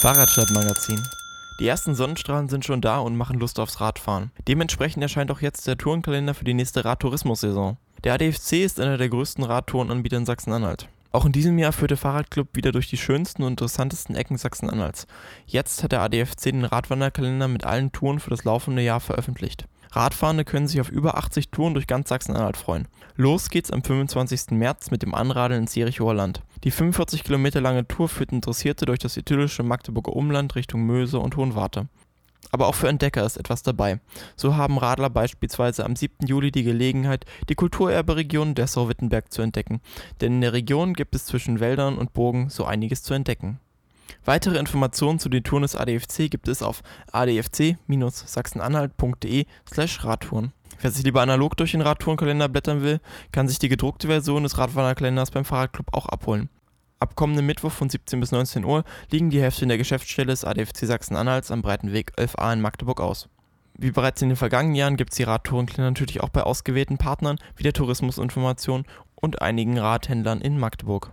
Fahrradstadtmagazin. Die ersten Sonnenstrahlen sind schon da und machen Lust aufs Radfahren. Dementsprechend erscheint auch jetzt der Tourenkalender für die nächste Radtourismus-Saison. Der ADFC ist einer der größten Radtourenanbieter in Sachsen-Anhalt. Auch in diesem Jahr führt der Fahrradclub wieder durch die schönsten und interessantesten Ecken Sachsen-Anhalts. Jetzt hat der ADFC den Radwanderkalender mit allen Touren für das laufende Jahr veröffentlicht. Radfahrende können sich auf über 80 Touren durch ganz Sachsen-Anhalt freuen. Los geht's am 25. März mit dem Anradeln ins Jerichoer Land. Die 45 Kilometer lange Tour führt Interessierte durch das idyllische Magdeburger Umland Richtung Möse und Hohenwarte. Aber auch für Entdecker ist etwas dabei. So haben Radler beispielsweise am 7. Juli die Gelegenheit, die Kulturerberegion Dessau-Wittenberg zu entdecken. Denn in der Region gibt es zwischen Wäldern und Burgen so einiges zu entdecken. Weitere Informationen zu den Touren des ADFC gibt es auf adfc-sachsenanhalt.de/radtouren. Wer sich lieber analog durch den Radtourenkalender blättern will, kann sich die gedruckte Version des Radwanderkalenders beim Fahrradclub auch abholen. Ab kommenden Mittwoch von 17 bis 19 Uhr liegen die Hefte in der Geschäftsstelle des ADFC Sachsen-Anhalts am Breiten Weg 11a in Magdeburg aus. Wie bereits in den vergangenen Jahren gibt es die Radtourenkalender natürlich auch bei ausgewählten Partnern wie der Tourismusinformation und einigen Radhändlern in Magdeburg.